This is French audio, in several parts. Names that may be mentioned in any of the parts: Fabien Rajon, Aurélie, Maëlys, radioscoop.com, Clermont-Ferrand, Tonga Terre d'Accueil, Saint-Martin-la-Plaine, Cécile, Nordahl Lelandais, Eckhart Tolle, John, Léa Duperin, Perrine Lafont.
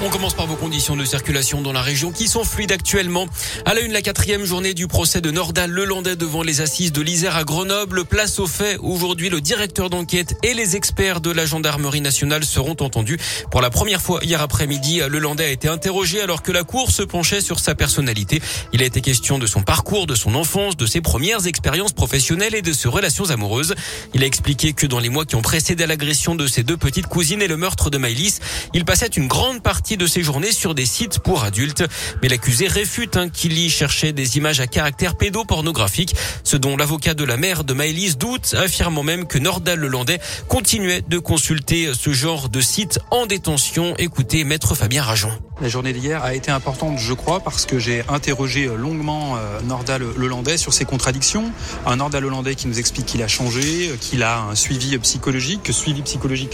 On commence par vos conditions de circulation dans la région qui sont fluides actuellement. À la une, la 4e journée du procès de Nordahl Lelandais devant les assises de l'Isère à Grenoble. Place aux faits. Aujourd'hui, le directeur d'enquête et les experts de la gendarmerie nationale seront entendus. Pour la première fois hier après-midi, Lelandais a été interrogé alors que la cour se penchait sur sa personnalité. Il a été question de son parcours, de son enfance, de ses premières expériences professionnelles et de ses relations amoureuses. Il a expliqué que dans les mois qui ont précédé l'agression de ses deux petites cousines et le meurtre de Maëlys, il passait une grande partie de ses journées sur des sites pour adultes. Mais l'accusé réfute qu'il y cherchait des images à caractère pédopornographique, ce dont l'avocat de la mère de Maëlys doute, affirmant même que Nordahl Lelandais continuait de consulter ce genre de sites en détention. Écoutez maître Fabien Rajon. La journée d'hier a été importante, je crois, parce que j'ai interrogé longuement Nordahl Lelandais sur ses contradictions. Un Nordahl Lelandais qui nous explique qu'il a changé, qu'il a un suivi psychologique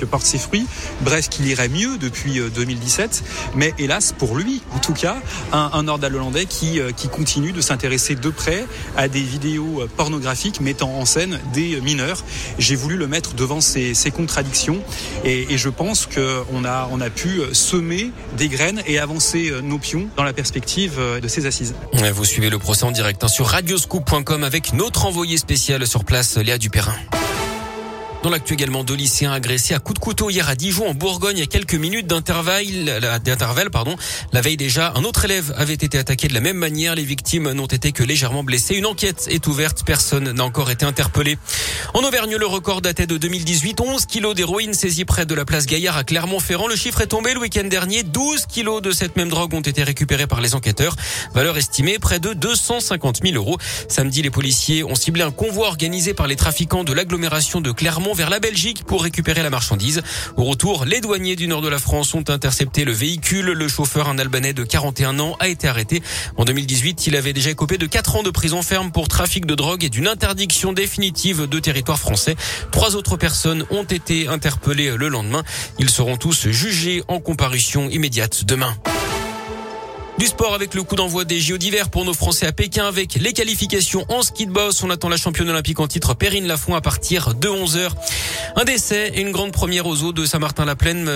porte ses fruits. Bref, qu'il irait mieux depuis 2017. Mais hélas, pour lui, en tout cas, un Nordahl Lelandais qui continue de s'intéresser de près à des vidéos pornographiques mettant en scène des mineurs. J'ai voulu le mettre devant ses contradictions et je pense qu'on a pu semer des graines et avancer nos pions dans la perspective de ces assises. Vous suivez le procès en direct sur radioscoop.com avec notre envoyé spécial sur place, Léa Duperin. Dans l'actu également, 2 lycéens agressés à coups de couteau hier à Dijon, en Bourgogne, à quelques minutes d'intervalle. La veille déjà, un autre élève avait été attaqué de la même manière. Les victimes n'ont été que légèrement blessées. Une enquête est ouverte. Personne n'a encore été interpellé. En Auvergne, le record datait de 2018. 11 kilos d'héroïne saisis près de la place Gaillard à Clermont-Ferrand. Le chiffre est tombé le week-end dernier. 12 kilos de cette même drogue ont été récupérés par les enquêteurs. Valeur estimée près de 250 000 euros. Samedi, les policiers ont ciblé un convoi organisé par les trafiquants de l'agglomération de Clermont vers la Belgique pour récupérer la marchandise. Au retour, les douaniers du nord de la France ont intercepté le véhicule. Le chauffeur, un Albanais de 41 ans, a été arrêté. En 2018, il avait déjà écopé de 4 ans de prison ferme pour trafic de drogue et d'une interdiction définitive de territoire français. 3 autres personnes ont été interpellées le lendemain. Ils seront tous jugés en comparution immédiate demain. Du sport avec le coup d'envoi des JO d'hiver pour nos Français à Pékin avec les qualifications en ski de boss. On attend la championne olympique en titre Perrine Lafont à partir de 11h. Un décès et une grande première aux eaux de Saint-Martin-la-Plaine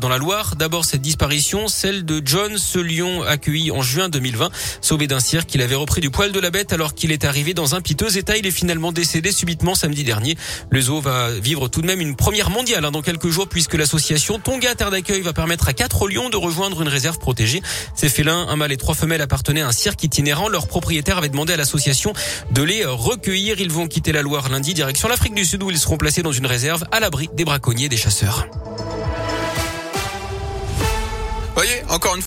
dans la Loire. D'abord cette disparition, celle de John, ce lion accueilli en juin 2020. Sauvé d'un cirque, il avait repris du poil de la bête alors qu'il est arrivé dans un piteux état. Il est finalement décédé subitement samedi dernier. Le zoo va vivre tout de même une première mondiale dans quelques jours puisque l'association Tonga Terre d'Accueil va permettre à 4 lions de rejoindre une réserve protégée. Ces félins, un mâle et 3 femelles appartenaient à un cirque itinérant. Leur propriétaire avait demandé à l'association de les recueillir. Ils vont quitter la Loire lundi, direction l'Afrique du Sud où ils seront placés dans une réserve à l'abri des braconniers et des chasseurs. Voyez, encore une fois.